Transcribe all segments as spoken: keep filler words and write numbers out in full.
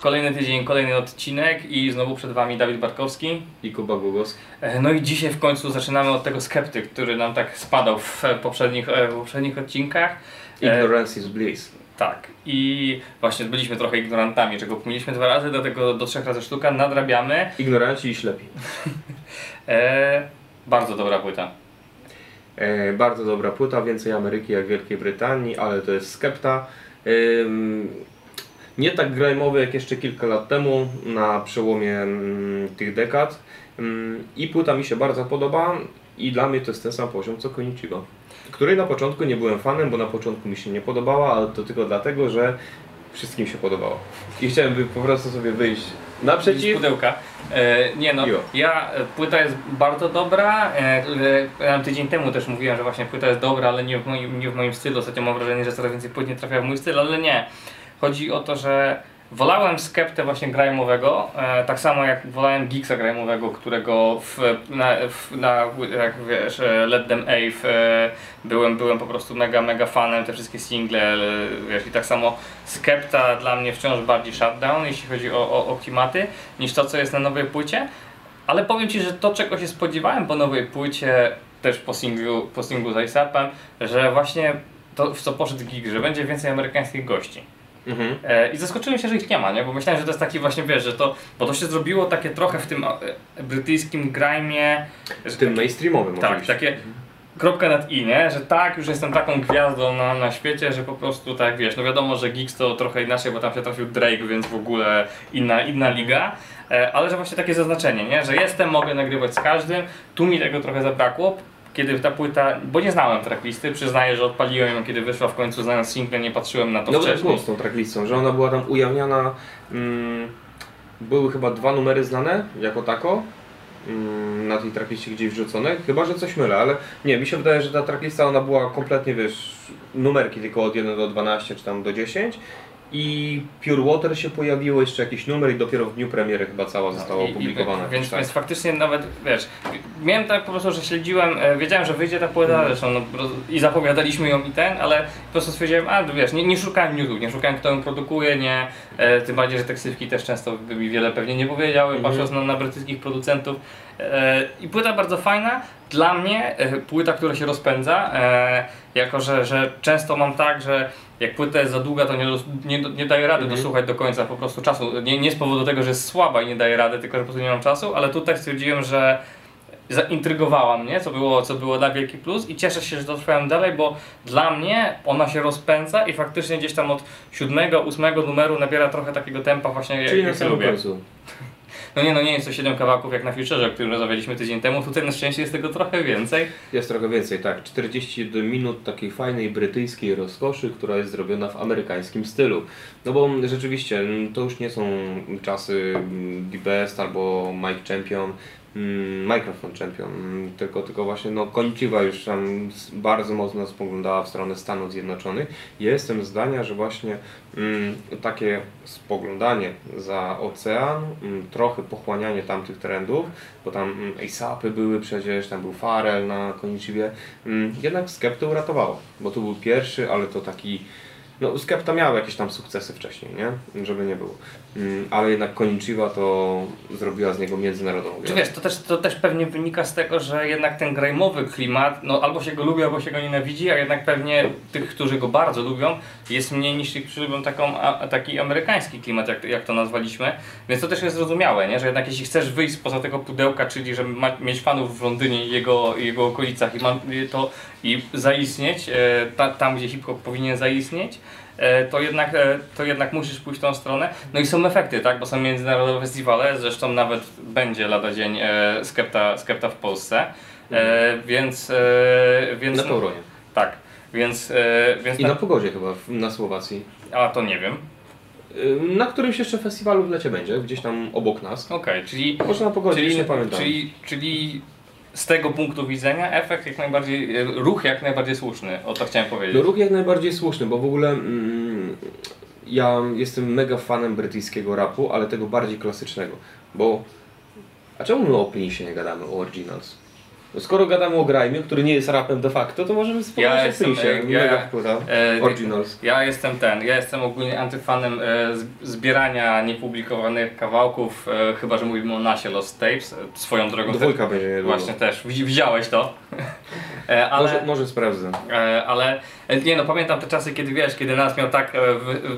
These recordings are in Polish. Kolejny tydzień, kolejny odcinek i znowu przed wami Dawid Bartkowski i Kuba Gugowski. No i dzisiaj w końcu zaczynamy od tego Skepty, który nam tak spadał w poprzednich, w poprzednich odcinkach. Ignorance is bliss. Tak. I właśnie byliśmy trochę ignorantami, czego pomiliśmy dwa razy, dlatego do trzech razy sztuka nadrabiamy. Ignoranci i ślepi. e, bardzo dobra płyta. E, bardzo dobra płyta, więcej Ameryki jak Wielkiej Brytanii, ale to jest Skepta. E, Nie tak grime'owy jak jeszcze kilka lat temu, na przełomie mm, tych dekad. Mm, I płyta mi się bardzo podoba i dla mnie to jest ten sam poziom co Konnichiwa, której na początku nie byłem fanem, bo na początku mi się nie podobała, ale to tylko dlatego, że wszystkim się podobało. I chciałem po prostu sobie wyjść naprzeciw. Z pudełka. E, nie no, ja, płyta jest bardzo dobra. E, tydzień temu też mówiłem, że właśnie płyta jest dobra, ale nie w moim, nie w moim stylu. Ostatnio mam wrażenie, że coraz więcej płyt nie trafia w mój styl, ale nie. Chodzi o to, że wolałem Skeptę właśnie grime'owego, e, tak samo jak wolałem Giggsa grime'owego, którego w, na, w, na jak wiesz, Let Them Ave e, byłem, byłem po prostu mega, mega fanem, te wszystkie single, e, wiesz, i tak samo Skepta dla mnie wciąż bardziej shutdown, jeśli chodzi o, o, o klimaty, niż to, co jest na nowej płycie, ale powiem ci, że to, czego się spodziewałem po nowej płycie, też po singlu, po singlu z ASAPem, że właśnie to, w co poszedł Giggs, że będzie więcej amerykańskich gości. Mhm. I zaskoczyłem się, że ich nie ma, nie? Bo myślałem, że to jest taki właśnie, wiesz, że to, bo to się zrobiło takie trochę w tym brytyjskim grime, w tym mainstreamowym. Tak, oczywiście. Takie kropka nad i, nie? Że tak, już jestem taką gwiazdą na, na świecie, że po prostu tak, wiesz, no wiadomo, że Giggs to trochę inaczej, bo tam się trafił Drake, więc w ogóle inna, inna liga, ale że właśnie takie zaznaczenie, nie? Że jestem, mogę nagrywać z każdym, tu mi tego trochę zabrakło. Kiedy ta płyta, bo nie znałem tracklisty, przyznaję, że odpaliłem ją kiedy wyszła w końcu, znając single, nie patrzyłem na to no, wcześniej. No z tą tracklistą, że ona była tam ujawniana, mm, były chyba dwa numery znane jako tako, mm, na tej trackliście gdzieś wrzucone, chyba że coś mylę, ale nie, mi się wydaje, że ta tracklista ona była kompletnie, wiesz, numerki tylko od jeden do dwunastu czy tam do dziesięciu. I Pure Water się pojawiło, jeszcze jakiś numer i dopiero w dniu premiery chyba cała została no, opublikowana. I, więc, więc faktycznie nawet, wiesz, miałem tak po prostu, że śledziłem, wiedziałem, że wyjdzie ta płyta, mm. zresztą no, i zapowiadaliśmy ją i ten, ale po prostu stwierdziłem, a wiesz, nie, nie szukałem newsów, nie szukałem, kto ją produkuje, nie, e, tym bardziej, że tekstywki też często by mi wiele pewnie nie powiedziały, mm. patrząc na, na brytyjskich producentów. E, I płyta bardzo fajna, dla mnie e, płyta, która się rozpędza, e, jako że, że często mam tak, że jak płyta jest za długa, to nie, nie, nie daje rady mm-hmm. dosłuchać do końca po prostu czasu. Nie, nie z powodu tego, że jest słaba i nie daje rady, tylko że po prostu nie mam czasu, ale tutaj stwierdziłem, że zaintrygowała mnie, co było, co było dla wielki plus i cieszę się, że dotrwałem dalej, bo dla mnie ona się rozpędza i faktycznie gdzieś tam od siódmego, ósmego numeru nabiera trochę takiego tempa właśnie. Czyli jak ja lubię. Końcu. No nie, no nie jest to siedem kawałków jak na Future, o którym rozmawialiśmy tydzień temu, tutaj na szczęście jest tego trochę więcej. Jest trochę więcej, tak. czterdzieści minut takiej fajnej brytyjskiej rozkoszy, która jest zrobiona w amerykańskim stylu. No bo rzeczywiście, to już nie są czasy The Best albo Mike Champion, Microphone Champion, tylko, tylko właśnie no, Konnichiwa już tam bardzo mocno spoglądała w stronę Stanów Zjednoczonych. Jestem zdania, że właśnie mm, takie spoglądanie za ocean, mm, trochę pochłanianie tamtych trendów, bo tam mm, ASAPy były przecież, tam był Farel na Konnichiwie, mm, jednak Skeptę uratowało, bo to był pierwszy, ale to taki no, Skepta miał jakieś tam sukcesy wcześniej, nie? Żeby nie było. Mm, ale jednak Konnichiwa to zrobiła z niego międzynarodową. Czy wiesz, to też, to też pewnie wynika z tego, że jednak ten grime'owy klimat, no albo się go lubi, albo się go nienawidzi, a jednak pewnie tych, którzy go bardzo lubią, jest mniej niż tych, którzy lubią taką, a, taki amerykański klimat, jak, jak to nazwaliśmy. Więc to też jest zrozumiałe, nie? Że jednak jeśli chcesz wyjść spoza tego pudełka, czyli żeby ma, mieć fanów w Londynie i jego, jego okolicach i, ma, to, i zaistnieć, e, ta, tam gdzie hip-hop powinien zaistnieć, to jednak, to jednak musisz pójść w tą stronę. No i są efekty, tak? Bo są międzynarodowe festiwale, zresztą nawet będzie lada dzień e, Skepta, Skepta w Polsce, e, więc... E, więc na Tauronie. Tak, więc... E, więc I na, na Pogodzie chyba, na Słowacji. A to nie wiem. Na którymś jeszcze festiwalu w lecie będzie, gdzieś tam obok nas. Okej, okay, czyli... Może na Pogodzie, czyli, nie pamiętam. Czyli, czyli... Z tego punktu widzenia efekt jak najbardziej, ruch jak najbardziej słuszny, o to chciałem powiedzieć. No, ruch jak najbardziej słuszny, bo w ogóle mm, ja jestem mega fanem brytyjskiego rapu, ale tego bardziej klasycznego, bo... A czemu my o Pinisie nie gadamy, o Originals? Skoro gadamy o Grime'ie, który nie jest rapem de facto, to możemy wspomnieć o Prince'ie, mega wpływa, Originals. Ja jestem ten, ja jestem ogólnie antyfanem e, zbierania niepublikowanych kawałków, e, chyba że mówimy o nasie Lost Tapes, swoją drogą. Dwójka te, będzie. Właśnie też, widziałeś to. e, ale, może, może sprawdzę. E, ale nie no, pamiętam te czasy, kiedy wiesz, kiedy nas miał tak, e,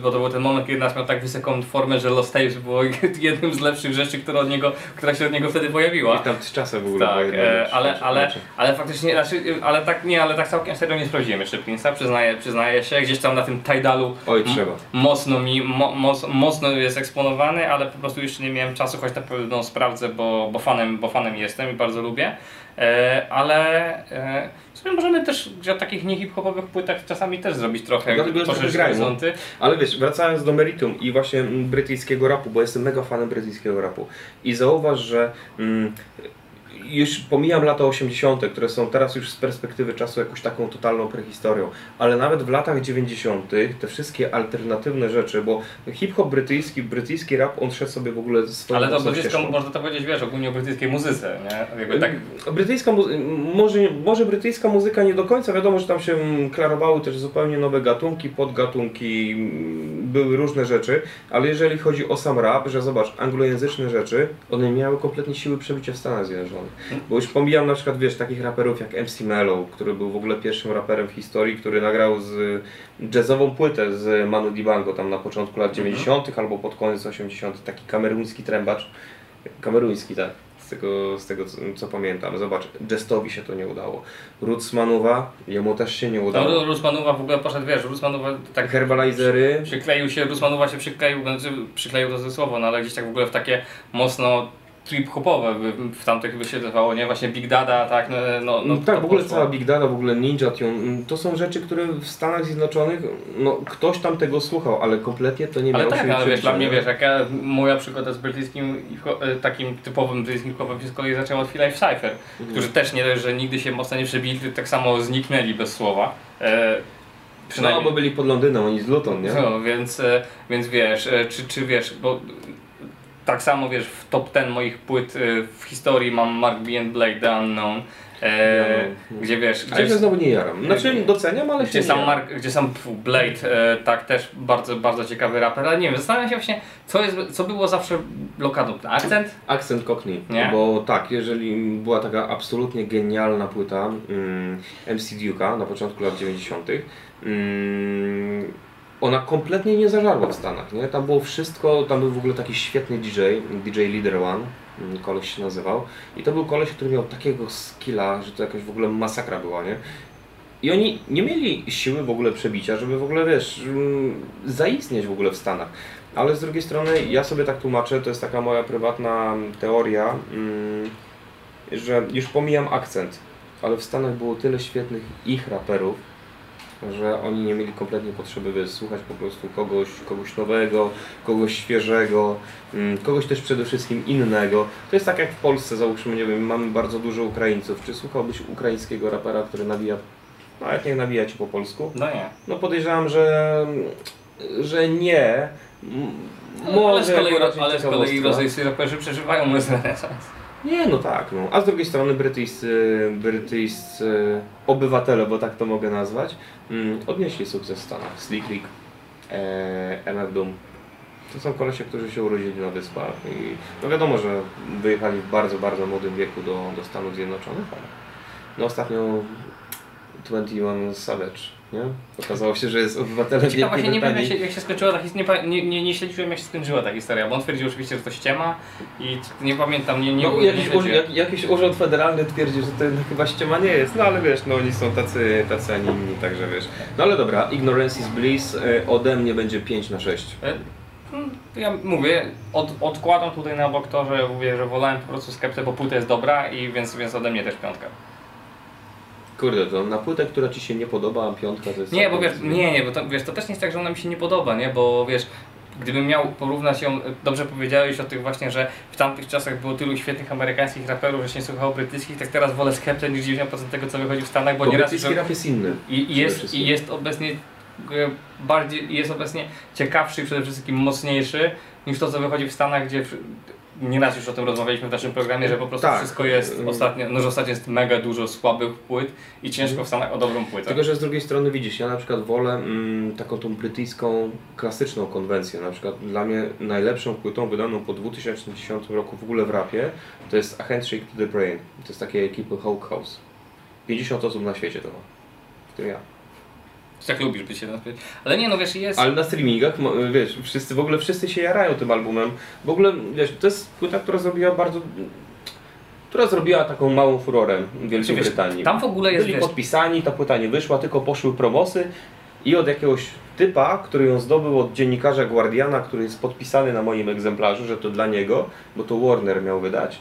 bo to był ten moment, kiedy nas miał tak wysoką formę, że Lost Tapes było jednym z lepszych rzeczy, która, od niego, która się od niego wtedy pojawiła. I tam z czasem w ogóle. Tak, e, ale, Ale, ale faktycznie, znaczy, ale tak nie, ale tak całkiem serio nie sprawdziłem jeszcze Prince'a, przyznaję, przyznaję się, gdzieś tam na tym Tidalu Oj, trzeba. mocno mi, mo, moc, mocno jest eksponowany, ale po prostu jeszcze nie miałem czasu, choć na pewno sprawdzę, bo, bo, fanem, bo fanem jestem i bardzo lubię, e, ale e, sobie możemy też o takich niehip-hopowych płytach czasami też zrobić trochę poszerzone horyzonty. Ale wiesz, wracając do meritum i właśnie brytyjskiego rapu, bo jestem mega fanem brytyjskiego rapu i zauważ, że mm, już pomijam lata osiemdziesiąte, które są teraz już z perspektywy czasu jakąś taką totalną prehistorią, ale nawet w latach dziewięćdziesiątych te wszystkie alternatywne rzeczy, bo hip-hop brytyjski, brytyjski rap, on szedł sobie w ogóle ze swoją ścieżką. Ale to brytyjską, można to powiedzieć, wiesz, ogólnie o brytyjskiej muzyce, nie? Jakby tak... brytyjska muzy może, może brytyjska muzyka nie do końca, wiadomo, że tam się klarowały też zupełnie nowe gatunki, podgatunki, były różne rzeczy, ale jeżeli chodzi o sam rap, że zobacz, anglojęzyczne rzeczy, one miały kompletnie siły przebicia w Stanach Zjednoczonych. Bo już pomijam na przykład, wiesz, takich raperów jak M C Melo, który był w ogóle pierwszym raperem w historii, który nagrał z jazzową płytę z Manu Dibango tam na początku lat dziewięćdziesiątych mm-hmm. albo pod koniec osiemdziesiątych, taki kameruński trębacz, kameruński tak, z tego, z tego co, co pamiętam, zobacz, jazzowi się to nie udało, Ruzmanowa, jemu też się nie udało. Ruzmanowa w ogóle poszedł, wiesz, Ruzmanowa tak... Herbalizery. Przy, przykleił się, Ruzmanowa się przykleił, znaczy, przykleił to ze słowo, no ale gdzieś tak w ogóle w takie mocno... trip-hopowe w tamtych by się dawało, nie? Właśnie Big Dada, tak? No, no, no, tak, w ogóle cała Big Dada, w ogóle Ninja Tune, to są rzeczy, które w Stanach Zjednoczonych, no ktoś tam tego słuchał, ale kompletnie to nie miało się... Ale tak, ale wiesz, dla mnie, wiesz, jak ja, moja przygoda z brytyjskim, takim typowym brytyjskim hip-hopem się z kolei zaczęła od Phi Life Cypher, mhm. którzy też nie dość, że nigdy się mocno nie przebili, tak samo zniknęli bez słowa. E przynajmniej... No, bo byli pod Londynem, oni z Luton, nie? No, więc, więc wiesz, czy, czy wiesz, bo... Tak samo wiesz, w top ten moich płyt y, w historii mam Mark B and Blade, The Unknown. E, no, gdzie wiesz, gdzie się znowu nie jaram. Znaczy doceniam, ale gdzie się sam nie jaram. Mark, gdzie sam Blade, e, tak też bardzo, bardzo ciekawy raper, ale nie wiem, zastanawiam się właśnie, co, jest, co było zawsze blokadą. Akcent? Akcent Cockney, nie? Bo tak, jeżeli była taka absolutnie genialna płyta mm, M C Duke'a na początku lat dziewięćdziesiątych. Mm, Ona kompletnie nie zażarła w Stanach, nie? Tam było wszystko, tam był w ogóle taki świetny D J, D J Leader One, koleś się nazywał. I to był koleś, który miał takiego skilla, że to jakaś w ogóle masakra była, nie? I oni nie mieli siły w ogóle przebicia, żeby w ogóle, wiesz, zaistnieć w ogóle w Stanach. Ale z drugiej strony, ja sobie tak tłumaczę, to jest taka moja prywatna teoria, że już pomijam akcent, ale w Stanach było tyle świetnych ich raperów, że oni nie mieli kompletnie potrzeby wysłuchać po prostu kogoś, kogoś nowego, kogoś świeżego, kogoś też przede wszystkim innego. To jest tak jak w Polsce, załóżmy, nie wiem, mamy bardzo dużo Ukraińców. Czy słuchałbyś ukraińskiego rapera, który nawija, no jak nie nawija ci po polsku? No nie. No podejrzewam, że, że nie. Może ale z kolei, ale z kolei rosyjscy raperzy przeżywają renesans. Nie, no tak, no. A z drugiej strony brytyjscy, brytyjscy obywatele, bo tak to mogę nazwać, mm, odnieśli sukces w Stanach. Slick Rick, e, M F Doom. To są kolesie, którzy się urodzili na wyspach i no wiadomo, że wyjechali w bardzo, bardzo młodym wieku do, do Stanów Zjednoczonych, ale no ostatnio dwadzieścia jeden Savage, nie? Okazało się, że jest obywatelem Wielkiej Brytanii. Ciekawe, nie wiem, jak się, jak się skończyła ta historia, nie, nie, nie śledziłem, jak się skończyła ta historia, bo on twierdził oczywiście, że to ściema i nie pamiętam, nie, nie, no, nie jakiś, uż, jak, jakiś urząd federalny twierdził, że to no, chyba ściema nie jest, no ale wiesz, no oni są tacy, tacy, a nie inni, także wiesz. No ale dobra, ignorance is bliss, ode mnie będzie pięć na sześć. Ja mówię, od, odkładam tutaj na bok to, że mówię, że wolałem po prostu Skeptę, bo płyta jest dobra i więc, więc ode mnie też piątka. Kurde, to na płytę, która ci się nie podoba, a piątka to jest... Nie, bo wiesz, nie, nie, bo to, wiesz, to też nie jest tak, że ona mi się nie podoba, nie, bo wiesz, gdybym miał porównać ją, dobrze powiedziałeś o tych właśnie, że w tamtych czasach było tylu świetnych amerykańskich raperów, że się nie słuchało brytyjskich, tak teraz wolę Skeptę niż dziewięćdziesiąt procent tego, co wychodzi w Stanach, bo, bo nieraz... brytyjski rap jest inny. I jest, i jest obecnie bardziej, jest obecnie ciekawszy i przede wszystkim mocniejszy niż to, co wychodzi w Stanach, gdzie... nieraz już o tym rozmawialiśmy w naszym programie, że po prostu tak. wszystko jest ostatnio, no że ostatnio jest mega dużo słabych płyt i ciężko w Stanach o dobrą płytę. Tylko, że z drugiej strony widzisz, ja na przykład wolę mm, taką tą brytyjską, klasyczną konwencję. Na przykład dla mnie najlepszą płytą wydaną po dwa tysiące dziesiątym roku w ogóle w rapie to jest A Handshake to the Brain. To jest takie ekipy Hawk House. pięćdziesiąt osób na świecie to ma, w tym ja. Tak lubisz być jeden. Ale nie, no wiesz, jest... Ale na streamingach, wiesz, wszyscy, w ogóle wszyscy się jarają tym albumem. W ogóle, wiesz, to jest płyta, która zrobiła bardzo... która zrobiła taką małą furorę w Wielkiej wiesz, Brytanii. Tam w ogóle jest... Byli wiesz... podpisani, ta płyta nie wyszła, tylko poszły promosy i od jakiegoś typa, który ją zdobył od dziennikarza Guardiana, który jest podpisany na moim egzemplarzu, że to dla niego, bo to Warner miał wydać.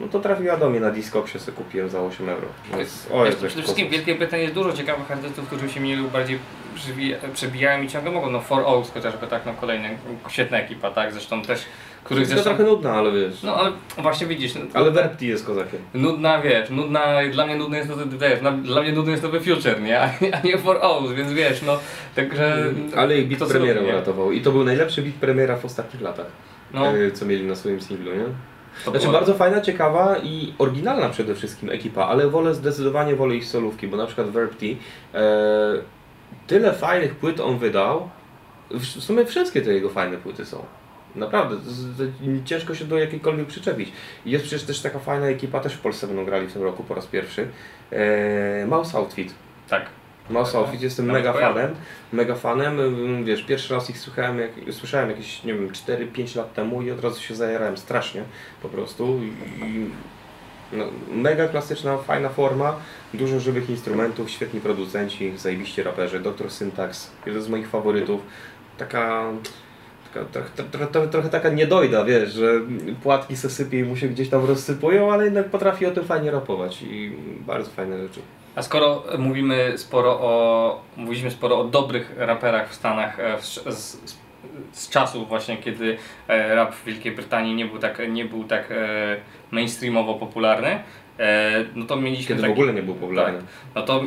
No to trafiła do mnie na Discogsie, sobie kupiłem za osiem euro. Więc, o, jest przede wszystkim w Wielkiej Brytanii jest dużo ciekawych artystów, którzy się mniej lub bardziej przebijają i ciągle mogą. No Four Oaks chociażby, tak, no kolejna świetna ekipa, tak, zresztą też... których zresztą... trochę nudna, ale wiesz... No ale właśnie widzisz... No, ale Verti jest kozakiem. Nudna, wiesz, nudna... Dla mnie nudny jest nowy, wiesz, dla mnie nudny jest nowy Future, nie? A, a nie For O's, więc wiesz, no... Także... Ale ich beat premiera uratował. I to był najlepszy beat premiera w ostatnich latach, no. Co mieli na swoim singlu, nie? To znaczy było... bardzo fajna, ciekawa i oryginalna przede wszystkim ekipa, ale wolę zdecydowanie wolę ich solówki, bo na przykład Verpty e, tyle fajnych płyt on wydał, w sumie wszystkie te jego fajne płyty są. Naprawdę, z, z, ciężko się do jakiejkolwiek przyczepić. Jest przecież też taka fajna ekipa, też w Polsce będą grali w tym roku po raz pierwszy. E, Mouse Outfit. Tak. Mouse Outfit, jestem mega fanem, mega fanem, wiesz, pierwszy raz ich słuchałem, jak, słyszałem jakieś, nie wiem, cztery pięć lat temu i od razu się zajarałem strasznie, po prostu. I, no, mega klasyczna, fajna forma, dużo żywych instrumentów, świetni producenci, zajebiście raperzy, doktor Syntax, jeden z moich faworytów, taka... Trochę, trochę, trochę, trochę taka niedojda, wiesz, że płatki se sypie i mu się gdzieś tam rozsypują, ale jednak potrafi o tym fajnie rapować i bardzo fajne rzeczy. A skoro mówimy sporo o, mówiliśmy sporo o dobrych raperach w Stanach z, z, z czasów właśnie, kiedy rap w Wielkiej Brytanii nie był tak, nie był tak mainstreamowo popularny, no to mieliśmy kiedy taki, w ogóle nie był popularny. Tak, no to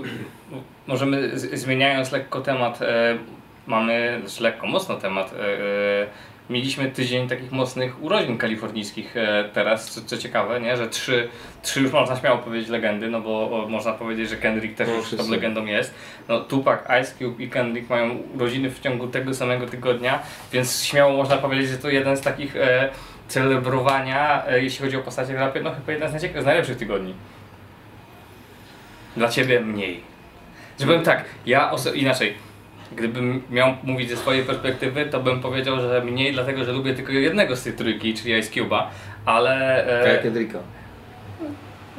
możemy, z, zmieniając lekko temat, mamy, znaczy lekko, mocno temat. Yy, mieliśmy tydzień takich mocnych urodzin kalifornijskich yy, teraz, co, co ciekawe, nie? Że trzy, trzy już można śmiało powiedzieć legendy, no bo o, można powiedzieć, że Kendrick też no, już tą legendą jest. No, Tupac, Ice Cube i Kendrick mają urodziny w ciągu tego samego tygodnia, więc śmiało można powiedzieć, że to jeden z takich yy, celebrowania, yy, jeśli chodzi o postacie w rapie, no chyba jeden z najlepszych tygodni. Dla Ciebie mniej. Że powiem tak, ja inaczej. Gdybym miał mówić ze swojej perspektywy, to bym powiedział, że mniej, dlatego że lubię tylko jednego z tej trójki, czyli Ice Cube'a, ale... E... Kendricka.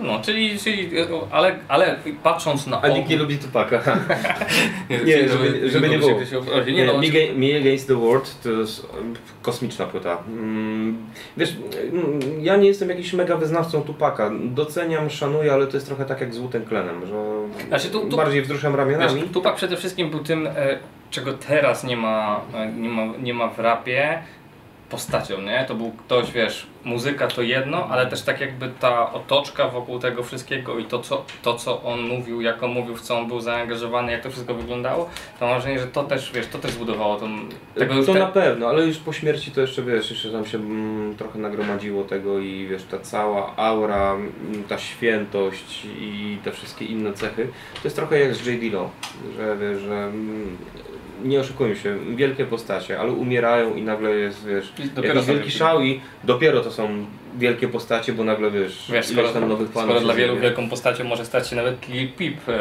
No, czyli... czyli ale, ale patrząc na... A nikt nie lubi Tupaca. nie, nie, żeby, żeby, żeby nie było. Się nie, nie, no, czy... Me Against the World to jest kosmiczna płyta. Wiesz, ja nie jestem jakiś mega wyznawcą Tupaca. Doceniam, szanuję, ale to jest trochę tak jak z Wu-Tang Clanem, że znaczy, tu, tu, bardziej wzruszam ramionami. Wiesz, Tupac przede wszystkim był tym, czego teraz nie ma, nie ma, nie ma w rapie. Postacią, nie? To był ktoś, wiesz, muzyka to jedno, ale też tak jakby ta otoczka wokół tego wszystkiego i to co, to, co on mówił, jak on mówił, w co on był zaangażowany, jak to wszystko wyglądało, to mam wrażenie, że to też, wiesz, to też zbudowało tą... Tego to te... na pewno, ale już po śmierci to jeszcze, wiesz, jeszcze tam się mm, trochę nagromadziło tego i wiesz, ta cała aura, ta świętość i te wszystkie inne cechy, to jest trochę jak z J. Dillą, że wiesz, że... Mm, nie oszukujmy się, wielkie postacie, ale umierają i nagle jest, wiesz, jakiś wielki szał i dopiero to są wielkie postacie, bo nagle, wiesz, wiesz skoro, tam nowych panów skoro dla wielu wie. Wielką postacią może stać się nawet Lil Peep e,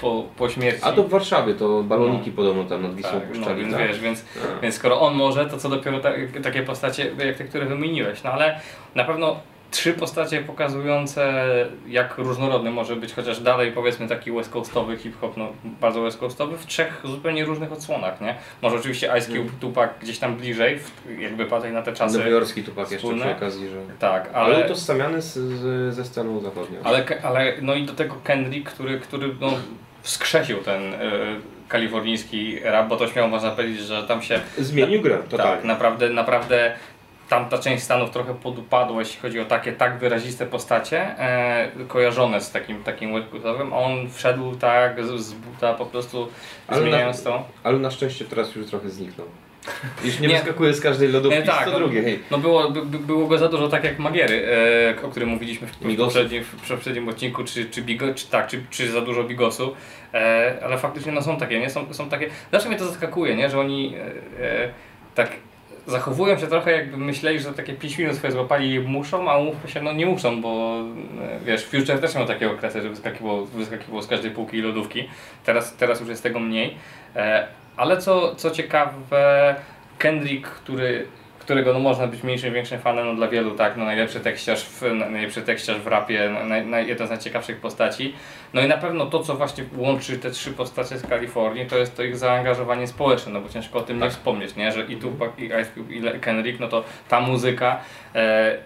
po, po śmierci. A to w Warszawie, to baloniki no. Podobno tam nad Wisłą tak, puszczali, no, tak? Wiesz, więc, no. Więc skoro on może, to co dopiero ta, takie postacie, jak te, które wymieniłeś, no ale na pewno trzy postacie pokazujące, jak różnorodny może być, chociaż dalej powiedzmy taki west coastowy hip-hop, no bardzo west coastowy, w trzech zupełnie różnych odsłonach, nie? Może oczywiście Ice Cube, Tupac gdzieś tam bliżej, jakby patrzeć na te czasy. Nowojorski Tupac jeszcze przy okazji, że... Tak, ale... ale utożsamiany z, z, ze sceną zachodnią. Ale, ale no i do tego Kendrick, który, który no, wskrzesił ten... Yy, kalifornijski rap, bo to śmiało można powiedzieć, że tam się... Zmienił grę, totalnie. Tak, naprawdę, naprawdę... Tamta część Stanów trochę podupadła, jeśli chodzi o takie tak wyraziste postacie e, kojarzone z takim takim webkutowym, a on wszedł tak z, z buta po prostu, ale zmieniając na, to. Ale na szczęście teraz już trochę zniknął. Już nie, nie wyskakuje z każdej lodówki, nie, tak, co no, drugie. Hej. No było, by, było go za dużo, tak jak Magiery, e, o którym mówiliśmy w, w, poprzednim, w poprzednim odcinku, czy, czy, bigo, czy, tak, czy, czy za dużo bigosu, e, ale faktycznie no, są takie, nie? Są, są takie, zawsze mnie to zaskakuje, nie? Że oni e, tak zachowują się trochę, jakby myśleli, że takie pięć minut swoje złapali i muszą, a umówmy się, no nie muszą, bo wiesz, Future też miał takie okresy, że wyskakiwało, wyskakiwało z każdej półki lodówki, teraz, teraz już jest tego mniej. E, Ale co, co ciekawe, Kendrick, który, którego no można być mniejszym, większym fanem, no dla wielu, tak, no najlepszy tekściarz w, najlepszy tekściarz w rapie, naj, naj, jedna z najciekawszych postaci. No i na pewno to, co właśnie łączy te trzy postacie z Kalifornii, to jest to ich zaangażowanie społeczne, no bo ciężko o tym tak nie wspomnieć, nie? Że i Tupac, i Ice Cube, i Kendrick, no to ta muzyka e,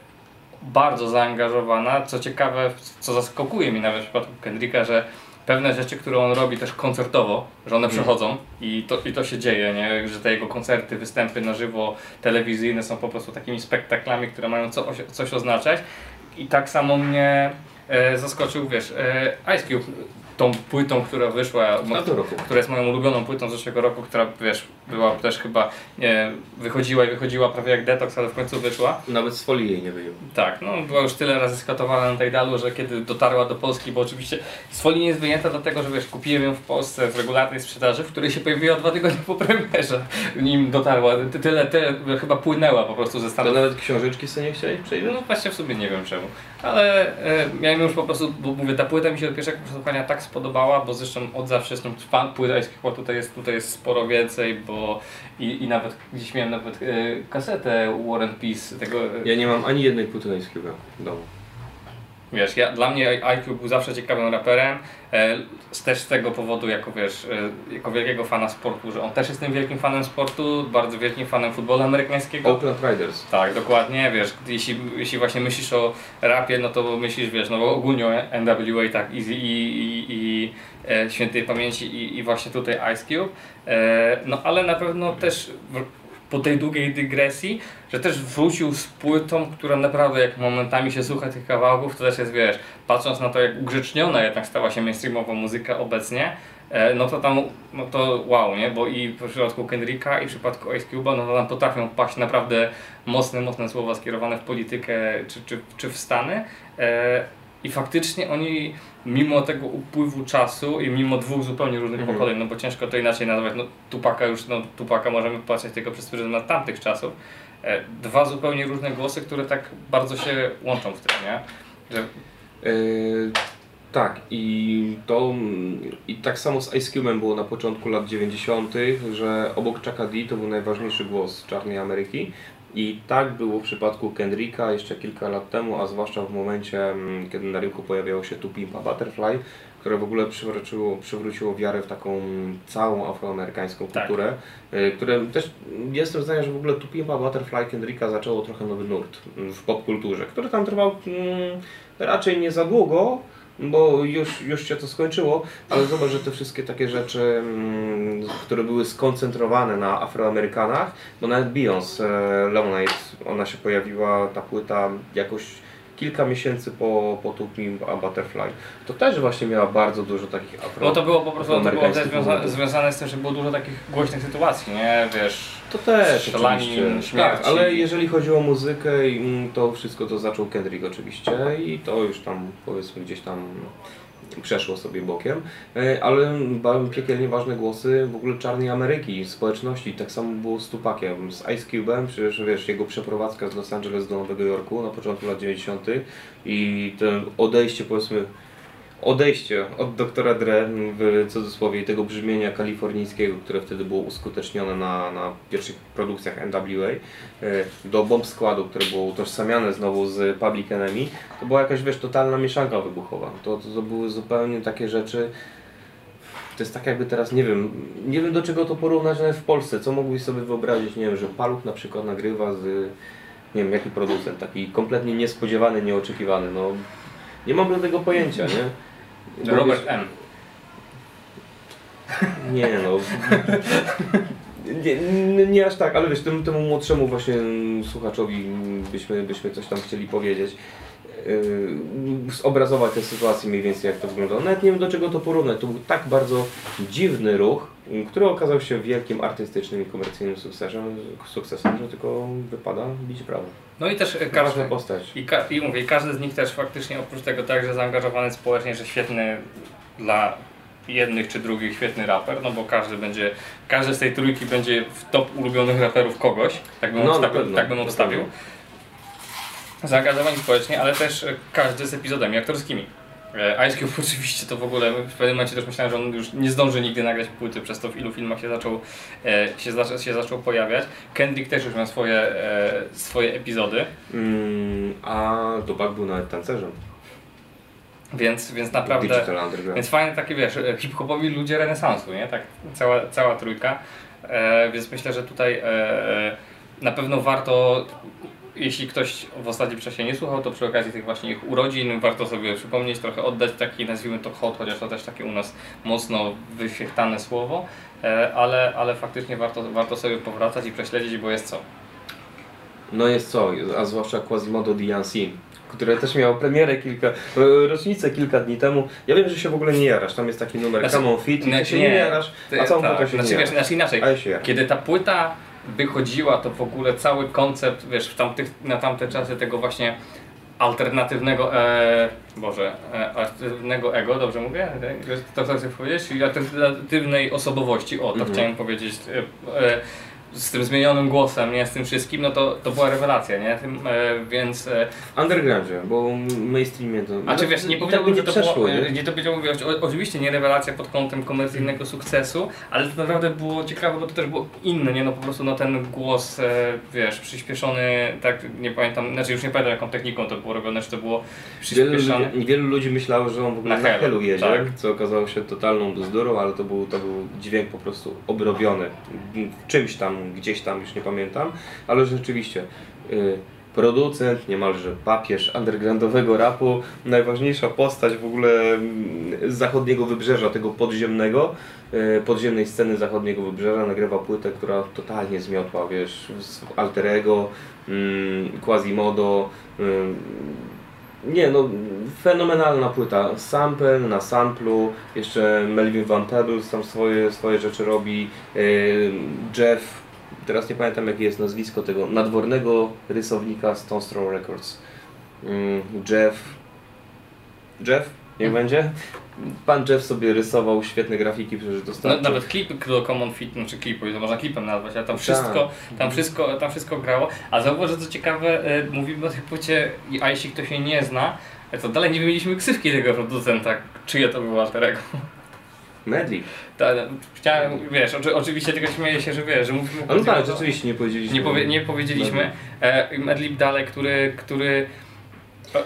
bardzo zaangażowana, co ciekawe, co zaskakuje mi nawet w przypadku Kendricka, że pewne rzeczy, które on robi też koncertowo, że one przechodzą i to, i to się dzieje, nie? Że te jego koncerty, występy na żywo, telewizyjne są po prostu takimi spektaklami, które mają co, coś oznaczać. I tak samo mnie e, zaskoczył, wiesz, e, Ice Cube tą płytą, która wyszła, która jest moją ulubioną płytą z zeszłego roku, która wiesz, była też chyba, e, wychodziła i wychodziła prawie jak detoks, ale w końcu wyszła. Nawet z folii jej nie wyjął. Tak, no była już tyle razy skatowana na tej dalu, że kiedy dotarła do Polski, bo oczywiście z folii nie jest wyjęta dlatego, że wiesz, kupiłem ją w Polsce w regularnej sprzedaży, w której się pojawiła dwa tygodnie po premierze, nim dotarła, tyle, tyle chyba płynęła po prostu ze Stanów. To nawet książeczki sobie nie chcieli przejrzeć? No właśnie w sumie nie wiem czemu, ale e, miałem już po prostu, bo mówię, ta płyta mi się od pierwszego przesłuchania tak spodobała, bo zresztą od zawsze jestem fan płyt Ice Cube'a, tutaj jest, tutaj jest sporo więcej, bo i, i nawet gdzieś miałem nawet y, kasetę War and Peace tego... Ja nie mam ani jednej płyty Ice Cube'a w domu. Wiesz, ja, dla mnie Ice Cube był zawsze ciekawym raperem, e, też z tego powodu, jako wiesz, e, jako wielkiego fana sportu, że on też jest tym wielkim fanem sportu, bardzo wielkim fanem futbolu amerykańskiego. Oakland Raiders. Tak, dokładnie, wiesz, jeśli, jeśli właśnie myślisz o rapie, no to myślisz, wiesz, no bo ogólnie o N W A, tak, i, i, i, i e, świętej pamięci i, i właśnie tutaj Ice Cube, e, no ale na pewno też w, po tej długiej dygresji, że też wrócił z płytą, która naprawdę jak momentami się słucha tych kawałków, to też jest, wiesz, patrząc na to, jak ugrzeczniona jednak stała się mainstreamowa muzyka obecnie, no to tam, no to wow, nie? Bo i w przypadku Kendricka, i w przypadku Ice Cube'a, no to tam potrafią paść naprawdę mocne, mocne słowa skierowane w politykę czy, czy, czy w Stany. I faktycznie oni, mimo tego upływu czasu i mimo dwóch zupełnie różnych mm-hmm. pokoleń, no bo ciężko to inaczej nazwać, no Tupaka już, no Tupaka możemy patrzeć tylko przez pryzmat tamtych czasów, e, dwa zupełnie różne głosy, które tak bardzo się łączą w tym, nie? Że... Yy, tak i to, i tak samo z Ice Cube'em było na początku lat dziewięćdziesiątych, że obok Chucka D to był najważniejszy głos czarnej Ameryki. I tak było w przypadku Kendricka jeszcze kilka lat temu, a zwłaszcza w momencie, kiedy na rynku pojawiało się To Pimp a Butterfly, które w ogóle przywróciło, przywróciło wiarę w taką całą afroamerykańską kulturę, tak. Które też jestem zdania, że w ogóle To Pimp a Butterfly Kendricka zaczęło trochę nowy nurt w popkulturze, który tam trwał hmm, raczej nie za długo, bo już, już się to skończyło, ale zobacz, że te wszystkie takie rzeczy, które były skoncentrowane na Afroamerykanach, bo nawet Beyoncé, Lemonade, ona się pojawiła, ta płyta, jakoś kilka miesięcy po, po To Pimp a Butterfly. To też właśnie miała bardzo dużo takich afro. No to było po prostu to było też związa związane z tym, że było dużo takich głośnych sytuacji, nie? Wiesz, to też szalanin, śmierci. Tak, ale jeżeli chodzi o muzykę, to wszystko to zaczął Kendrick oczywiście i to już tam, powiedzmy, gdzieś tam przeszło sobie bokiem, ale piekielnie ważne głosy w ogóle czarnej Ameryki, społeczności, tak samo było z Tupaciem, z Ice Cube'em, przecież wiesz, jego przeprowadzka z Los Angeles do Nowego Jorku na początku lat dziewięćdziesiątych i to odejście, powiedzmy, odejście od doktora Dre w cudzysłowie tego brzmienia kalifornijskiego, które wtedy było uskutecznione na, na pierwszych produkcjach N W A, do bomb składu, które było utożsamiane znowu z Public Enemy, to była jakaś, wiesz, totalna mieszanka wybuchowa. To, to, to były zupełnie takie rzeczy. To jest tak jakby teraz, nie wiem, nie wiem do czego to porównać nawet w Polsce. Co mógłbyś sobie wyobrazić, nie wiem, że Paluch na przykład nagrywa z, nie wiem, jaki producent, taki kompletnie niespodziewany, nieoczekiwany, no nie mam do tego pojęcia, nie? Bo Robert wiesz, M. Nie no. Nie, nie, nie aż tak, ale wiesz, temu, temu młodszemu właśnie słuchaczowi byśmy, byśmy coś tam chcieli powiedzieć. yy, zobrazować tę sytuację mniej więcej, jak to wyglądało. Nawet nie wiem, do czego to porównać. To był tak bardzo dziwny ruch, który okazał się wielkim artystycznym i komercyjnym sukcesem, sukcesem, że tylko wypada bić brawo. No i też każdy, postać. I, ka i mówię, każdy z nich też faktycznie, oprócz tego także zaangażowany społecznie, że świetny dla jednych czy drugich świetny raper, no bo każdy będzie, każdy z tej trójki będzie w top ulubionych raperów kogoś, tak bym, no, obsta pewno, tak bym obstawił. Zaangażowani społecznie, ale też każdy z epizodami aktorskimi. Ice Cube oczywiście to w ogóle, w pewnym momencie też myślałem, że on już nie zdąży nigdy nagrać płyty, przez to w ilu filmach się zaczął, się zaczął, się zaczął pojawiać. Kendrick też już miał swoje, swoje epizody. Mm, a Tupac był nawet tancerzem. Więc, więc naprawdę, więc fajnie takie, wiesz, hip-hopowi ludzie renesansu, nie? Tak, cała, cała trójka, e, więc myślę, że tutaj e, na pewno warto, jeśli ktoś w ostatnim czasie nie słuchał, to przy okazji tych właśnie ich urodzin warto sobie przypomnieć, trochę oddać taki, nazwijmy to hołd, chociaż to też takie u nas mocno wyświechtane słowo, e, ale, ale faktycznie warto, warto sobie powracać i prześledzić, bo jest co. No jest co, a zwłaszcza Quasimoto D and C, które też miało premierę kilka, rocznicę kilka dni temu. Ja wiem, że się w ogóle nie jarasz, tam jest taki numer znaczy, Come on fit, znaczy, ty się nie, nie jarasz, ty, a całą ta, płytę się znaczy, nie wiesz, znaczy inaczej, kiedy ta płyta wychodziła, to w ogóle cały koncept, wiesz, w tamtych, na tamte czasy tego właśnie alternatywnego, e, boże, e, alternatywnego ego, dobrze mówię? To co chcę powiedzieć? Czyli alternatywnej osobowości, o, to mhm. chciałem powiedzieć. E, e, z tym zmienionym głosem, nie, z tym wszystkim, no to, to była rewelacja, nie, tym, e, więc... E, w undergroundzie, bo mainstreamie to... A czy wiesz, nie powiedziałbym, tak że to przeszło, było, nie? Nie to powiedziałbym, oczywiście nie rewelacja pod kątem komercyjnego sukcesu, ale to naprawdę było ciekawe, bo to też było inne, nie, no po prostu no ten głos, e, wiesz, przyspieszony, tak, nie pamiętam, znaczy już nie pamiętam jaką techniką to było robione, czy to było przyspieszone. Wielu, wielu ludzi myślało, że on w ogóle na helu jedzie, tak? Co okazało się totalną bzdurą, ale to był, to był dźwięk po prostu obrobiony czymś tam, gdzieś tam, już nie pamiętam, ale rzeczywiście yy, producent, niemalże papież undergroundowego rapu, najważniejsza postać w ogóle z zachodniego wybrzeża, tego podziemnego, yy, podziemnej sceny zachodniego wybrzeża, nagrywa płytę, która totalnie zmiotła, wiesz, alter ego, yy, Quasimodo, yy, nie no, fenomenalna płyta, sample na samplu, jeszcze Melvin Van Peebles tam swoje, swoje rzeczy robi, yy, Jeff, teraz nie pamiętam jakie jest nazwisko tego nadwornego rysownika z Stone Throw Records. Jeff... Jeff? Niech hmm. będzie? Pan Jeff sobie rysował świetne grafiki, przecież dostarczył. No, nawet klip do Common Fit, no, czy klipu, to można klipem nazwać, ale tam wszystko, tam wszystko, tam wszystko grało. A zauważ, że co ciekawe, mówimy o tej płycie, a jeśli ktoś jej nie zna, to dalej nie wymieniliśmy ksywki tego producenta, czyje to było alter ego. Madlib. Tak, chciałem, wiesz, oczy, oczywiście tylko śmieję się, że wiesz, że mówimy... Ale tak, rzeczywiście nie powiedzieliśmy. Nie, powie, nie powiedzieliśmy. E, Madlib dalej, który... który...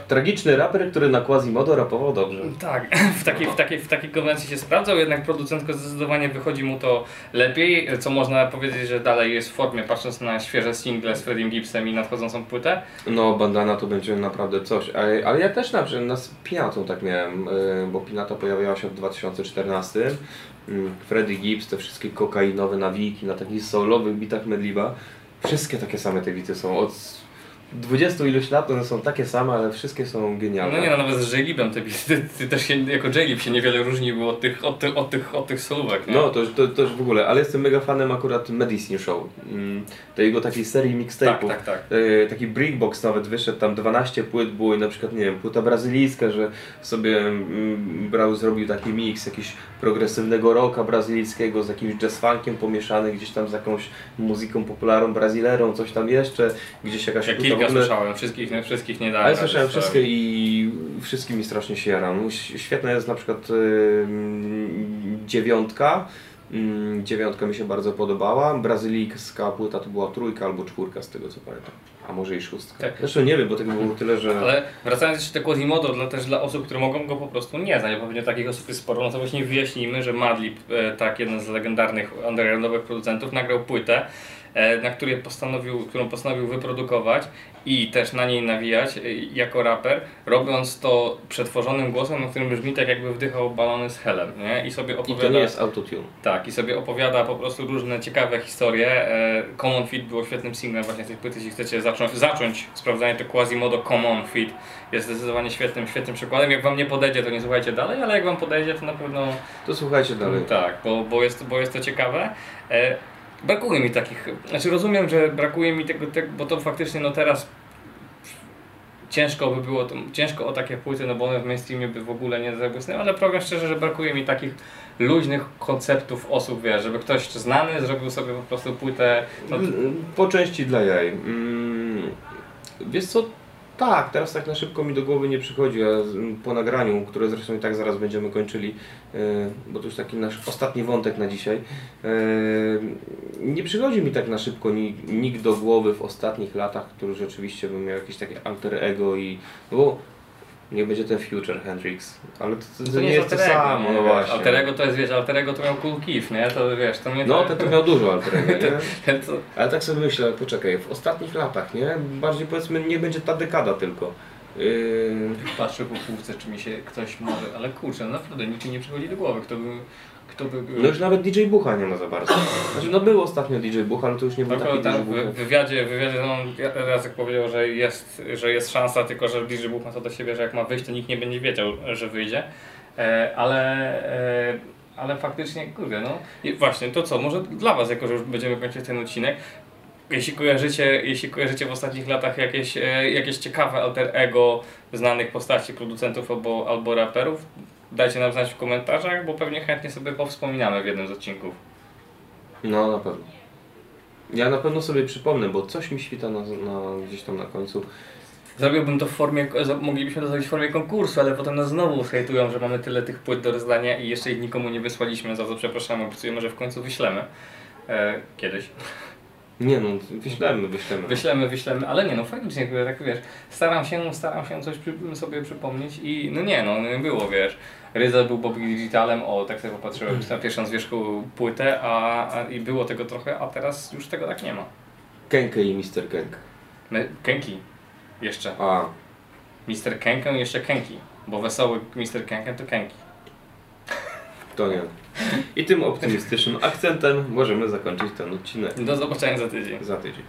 Tragiczny raper, który na Quasimodo rapował dobrze. Tak, w takiej, w, takiej, w takiej konwencji się sprawdzał, jednak producentko zdecydowanie wychodzi mu to lepiej, co można powiedzieć, że dalej jest w formie, patrząc na świeże single z Freddiem Gibbsem i nadchodzącą płytę. No, bandana to będzie naprawdę coś, ale, ale ja też na przykład z Pinatą tak miałem, bo Pinata pojawiała się w dwa tysiące czternastym. Freddie Gibbs, te wszystkie kokainowe nawiki na takich soulowych bitach Madliba, wszystkie takie same te bity są od... dwudziestu iluś lat, one są takie same, ale wszystkie są genialne. No nie, no nawet z J-Libem ty, ty, ty też się, jako J-Lib się niewiele różnił od tych, od tych, od tych, od tych słówek, nie? No to, to, to już w ogóle, ale jestem mega fanem akurat Medicine Show, to jego takiej serii mixtape'ów. Tak, tak, tak. Taki Brickbox nawet wyszedł, tam dwanaście płyt było i na przykład, nie wiem, płyta brazylijska, że sobie brał, zrobił taki mix jakiś progresywnego rocka brazylijskiego z jakimś jazz funkiem pomieszany gdzieś tam z jakąś muzyką popularną brazilerą, coś tam jeszcze, gdzieś jakaś... Jak kilka ogóle... słyszałem, wszystkich, nie, wszystkich nie dałem. Ale ja słyszałem wszystkie i wszystkimi strasznie się jaram. Świetna jest na przykład yy, dziewiątka. Yy, dziewiątka mi się bardzo podobała. Brazylijska płyta to była trójka albo czwórka z tego co pamiętam. A może i szóstka. Tak. Zresztą nie wiem, bo tego było tyle, że... Ale wracając jeszcze do Quasimodo, dla, też dla osób, które mogą go po prostu nie znać, bo pewnie takich osób jest sporo, no to właśnie wyjaśnijmy, że Madlib, tak jeden z legendarnych undergroundowych producentów, nagrał płytę na której postanowił, którą postanowił wyprodukować i też na niej nawijać jako raper, robiąc to przetworzonym głosem, na którym brzmi tak jakby wdychał balony z helem, nie? I sobie opowiada... I to nie jest autotune. Tak, i sobie opowiada po prostu różne ciekawe historie. Common Fit było świetnym singlem właśnie z tej płyty, jeśli chcecie zacząć, zacząć sprawdzanie, to Quasimodo Common Fit jest zdecydowanie świetnym, świetnym przykładem. Jak wam nie podejdzie, to nie słuchajcie dalej, ale jak wam podejdzie, to na pewno... To słuchajcie dalej. Tak, bo, bo, jest, bo jest to ciekawe. Brakuje mi takich, znaczy rozumiem, że brakuje mi tego, tego, bo to faktycznie no teraz ciężko by było, to, ciężko o takie płyty, no bo one w mainstreamie by w ogóle nie zabłysnęły, ale powiem szczerze, że brakuje mi takich luźnych konceptów osób, wiesz, żeby ktoś znany zrobił sobie po prostu płytę... No... Po części dla jaj. Mm, wiesz co, tak, teraz tak na szybko mi do głowy nie przychodzi, a po nagraniu, które zresztą i tak zaraz będziemy kończyli, bo to już taki nasz ostatni wątek na dzisiaj, nie przychodzi mi tak na szybko nikt do głowy w ostatnich latach, który rzeczywiście by miał jakieś takie alter ego i... Bo nie będzie ten Future Hendrix, ale to, to, to, to nie jest to ego, samo, no właśnie. Alter ego to jest, wiesz, alter ego to miał Cool Kif, nie? To wiesz, to nie... No, ten to miał dużo alter ego, nie? to... Ale tak sobie myślę, poczekaj, w ostatnich latach, nie? Bardziej powiedzmy, nie będzie ta dekada tylko. Yy... Patrzę po półce, czy mi się ktoś może, ale kurczę, naprawdę nikt mi nie przychodzi do głowy, kto by... Kto by... No już nawet D J Bucha nie ma za bardzo. Znaczy, no był ostatnio D J Bucha, ale to już nie był taki tam D J Bucha. W wywiadzie, w wywiadzie no, Razek powiedział, że jest, że jest szansa, tylko że D J Bucha to do siebie, że jak ma wyjść, to nikt nie będzie wiedział, że wyjdzie. E, ale, e, ale faktycznie, kurde, no i właśnie to co, może dla was, jako że już będziemy kończyć ten odcinek, jeśli kojarzycie, jeśli kojarzycie w ostatnich latach jakieś, e, jakieś ciekawe alter ego znanych postaci, producentów albo, albo raperów, dajcie nam znać w komentarzach, bo pewnie chętnie sobie powspominamy w jednym z odcinków. No na pewno. Ja na pewno sobie przypomnę, bo coś mi świta na, na, gdzieś tam na końcu. Zrobiłbym to w formie, moglibyśmy to zrobić w formie konkursu, ale potem nas znowu hejtują, że mamy tyle tych płyt do rozdania i jeszcze ich nikomu nie wysłaliśmy, za to przepraszamy, obiecujemy, że w końcu wyślemy. E, kiedyś. Nie no, wyślemy, wyślemy. Wyślemy, wyślemy, ale nie no, faktycznie, tak wiesz, staram się, staram się coś przy, sobie przypomnieć i no nie no, nie było, wiesz, Rydza był Bob Digitalem, o, tak sobie popatrzyłem na pierwszą z wierzchu płytę, a, a i było tego trochę, a teraz już tego tak nie ma. Kenke i mister Kenke. Kenki jeszcze. A. mister Kenkę jeszcze Kenki, bo wesoły mister Kenke to Kenki. To nie. I tym optymistycznym akcentem możemy zakończyć ten odcinek. Do zobaczenia za tydzień. Za tydzień.